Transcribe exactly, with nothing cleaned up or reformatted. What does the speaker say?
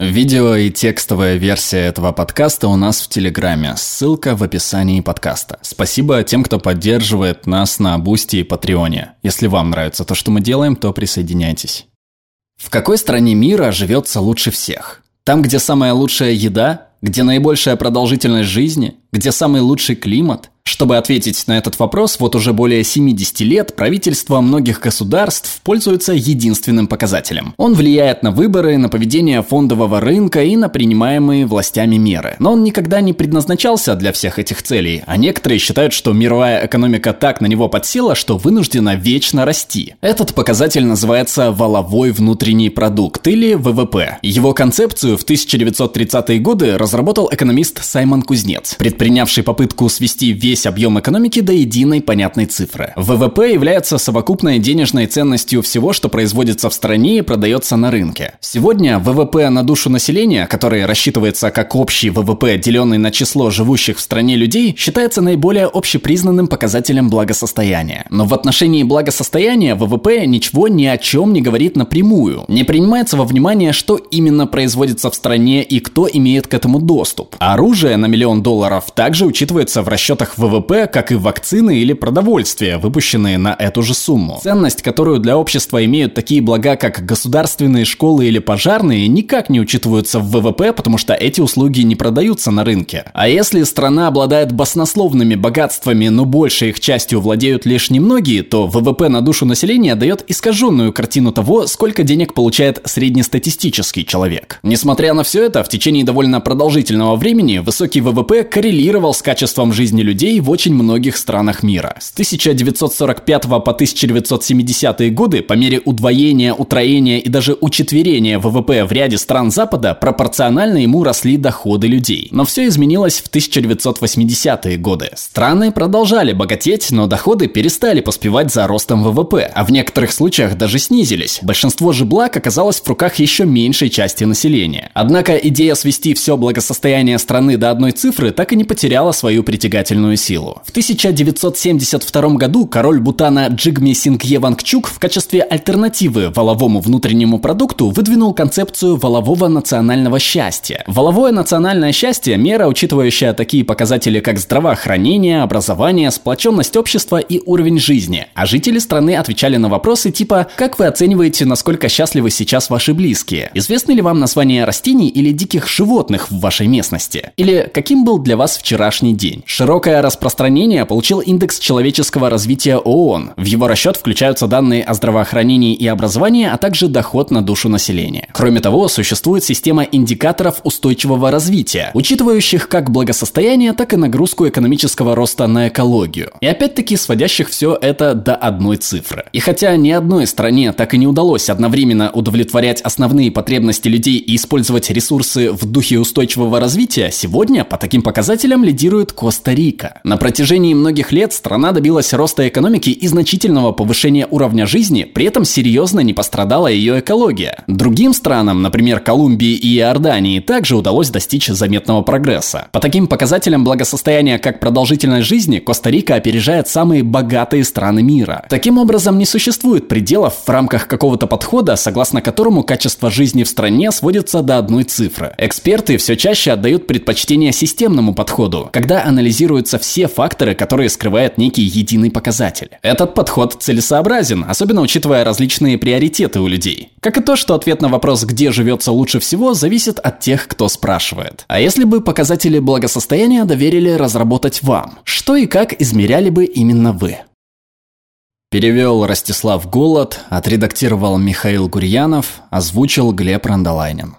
Видео и текстовая версия этого подкаста у нас в Телеграме. Ссылка в описании подкаста. Спасибо тем, кто поддерживает нас на Boosty и Патреоне. Если вам нравится то, что мы делаем, то присоединяйтесь. В какой стране мира живется лучше всех? Там, где самая лучшая еда? Где наибольшая продолжительность жизни? Где самый лучший климат? Чтобы ответить на этот вопрос, вот уже более семьдесят лет правительства многих государств пользуются единственным показателем. Он влияет на выборы, на поведение фондового рынка и на принимаемые властями меры. Но он никогда не предназначался для всех этих целей, а некоторые считают, что мировая экономика так на него подсела, что вынуждена вечно расти. Этот показатель называется валовой внутренний продукт, или вэ вэ пэ. Его концепцию в тысяча девятьсот тридцатые годы разработал экономист Саймон Кузнец, предпринявший попытку свести весь объем экономики до единой понятной цифры. вэ вэ пэ является совокупной денежной ценностью всего, что производится в стране и продается на рынке. Сегодня вэ вэ пэ на душу населения, который рассчитывается как общий вэ вэ пэ, деленный на число живущих в стране людей, считается наиболее общепризнанным показателем благосостояния. Но в отношении благосостояния вэ вэ пэ ничего ни о чем не говорит напрямую. Не принимается во внимание, что именно производится в стране и кто имеет к этому доступ. Оружие на миллион долларов также учитывается в расчетах вэ вэ пэ, как и вакцины или продовольствие, выпущенные на эту же сумму. Ценность, которую для общества имеют такие блага, как государственные школы или пожарные, никак не учитываются в вэ вэ пэ, потому что эти услуги не продаются на рынке. А если страна обладает баснословными богатствами, но большей их частью владеют лишь немногие, то вэ вэ пэ на душу населения дает искаженную картину того, сколько денег получает среднестатистический человек. Несмотря на все это, в течение довольно продолжительного времени высокий вэ вэ пэ коррелировал с качеством жизни людей в очень многих странах мира. С тысяча девятьсот сорок пятого по тысяча девятьсот семидесятые годы по мере удвоения, утроения и даже учетверения вэ вэ пэ в ряде стран Запада пропорционально ему росли доходы людей. Но все изменилось в тысяча девятьсот восьмидесятые годы. Страны продолжали богатеть, но доходы перестали поспевать за ростом вэ вэ пэ, а в некоторых случаях даже снизились. Большинство же благ оказалось в руках еще меньшей части населения. Однако идея свести все благосостояние страны до одной цифры так и не потеряла свою притягательную силу. силу. В тысяча девятьсот семьдесят втором году король Бутана Джигми Сингье Вангчук в качестве альтернативы валовому внутреннему продукту выдвинул концепцию валового национального счастья. Валовое национальное счастье – мера, учитывающая такие показатели, как здравоохранение, образование, сплоченность общества и уровень жизни. А жители страны отвечали на вопросы типа «Как вы оцениваете, насколько счастливы сейчас ваши близкие? Известны ли вам названия растений или диких животных в вашей местности? Или каким был для вас вчерашний день?» Широкая распространение получил индекс человеческого развития ООН. В его расчет включаются данные о здравоохранении и образовании, а также доход на душу населения. Кроме того, существует система индикаторов устойчивого развития, учитывающих как благосостояние, так и нагрузку экономического роста на экологию. И опять-таки сводящих все это до одной цифры. И хотя ни одной стране так и не удалось одновременно удовлетворять основные потребности людей и использовать ресурсы в духе устойчивого развития, сегодня по таким показателям лидирует Коста-Рика. На протяжении многих лет страна добилась роста экономики и значительного повышения уровня жизни, при этом серьезно не пострадала ее экология. Другим странам, например, Колумбии и Иордании, также удалось достичь заметного прогресса. По таким показателям благосостояния, как продолжительность жизни, Коста-Рика опережает самые богатые страны мира. Таким образом, не существует пределов в рамках какого-то подхода, согласно которому качество жизни в стране сводится до одной цифры. Эксперты все чаще отдают предпочтение системному подходу, когда анализируются все все факторы, которые скрывают некий единый показатель. Этот подход целесообразен, особенно учитывая различные приоритеты у людей. Как и то, что ответ на вопрос, где живется лучше всего, зависит от тех, кто спрашивает. А если бы показатели благосостояния доверили разработать вам? Что и как измеряли бы именно вы? Перевел Ростислав Голод, отредактировал Михаил Гурьянов, озвучил Глеб Рандалайнен.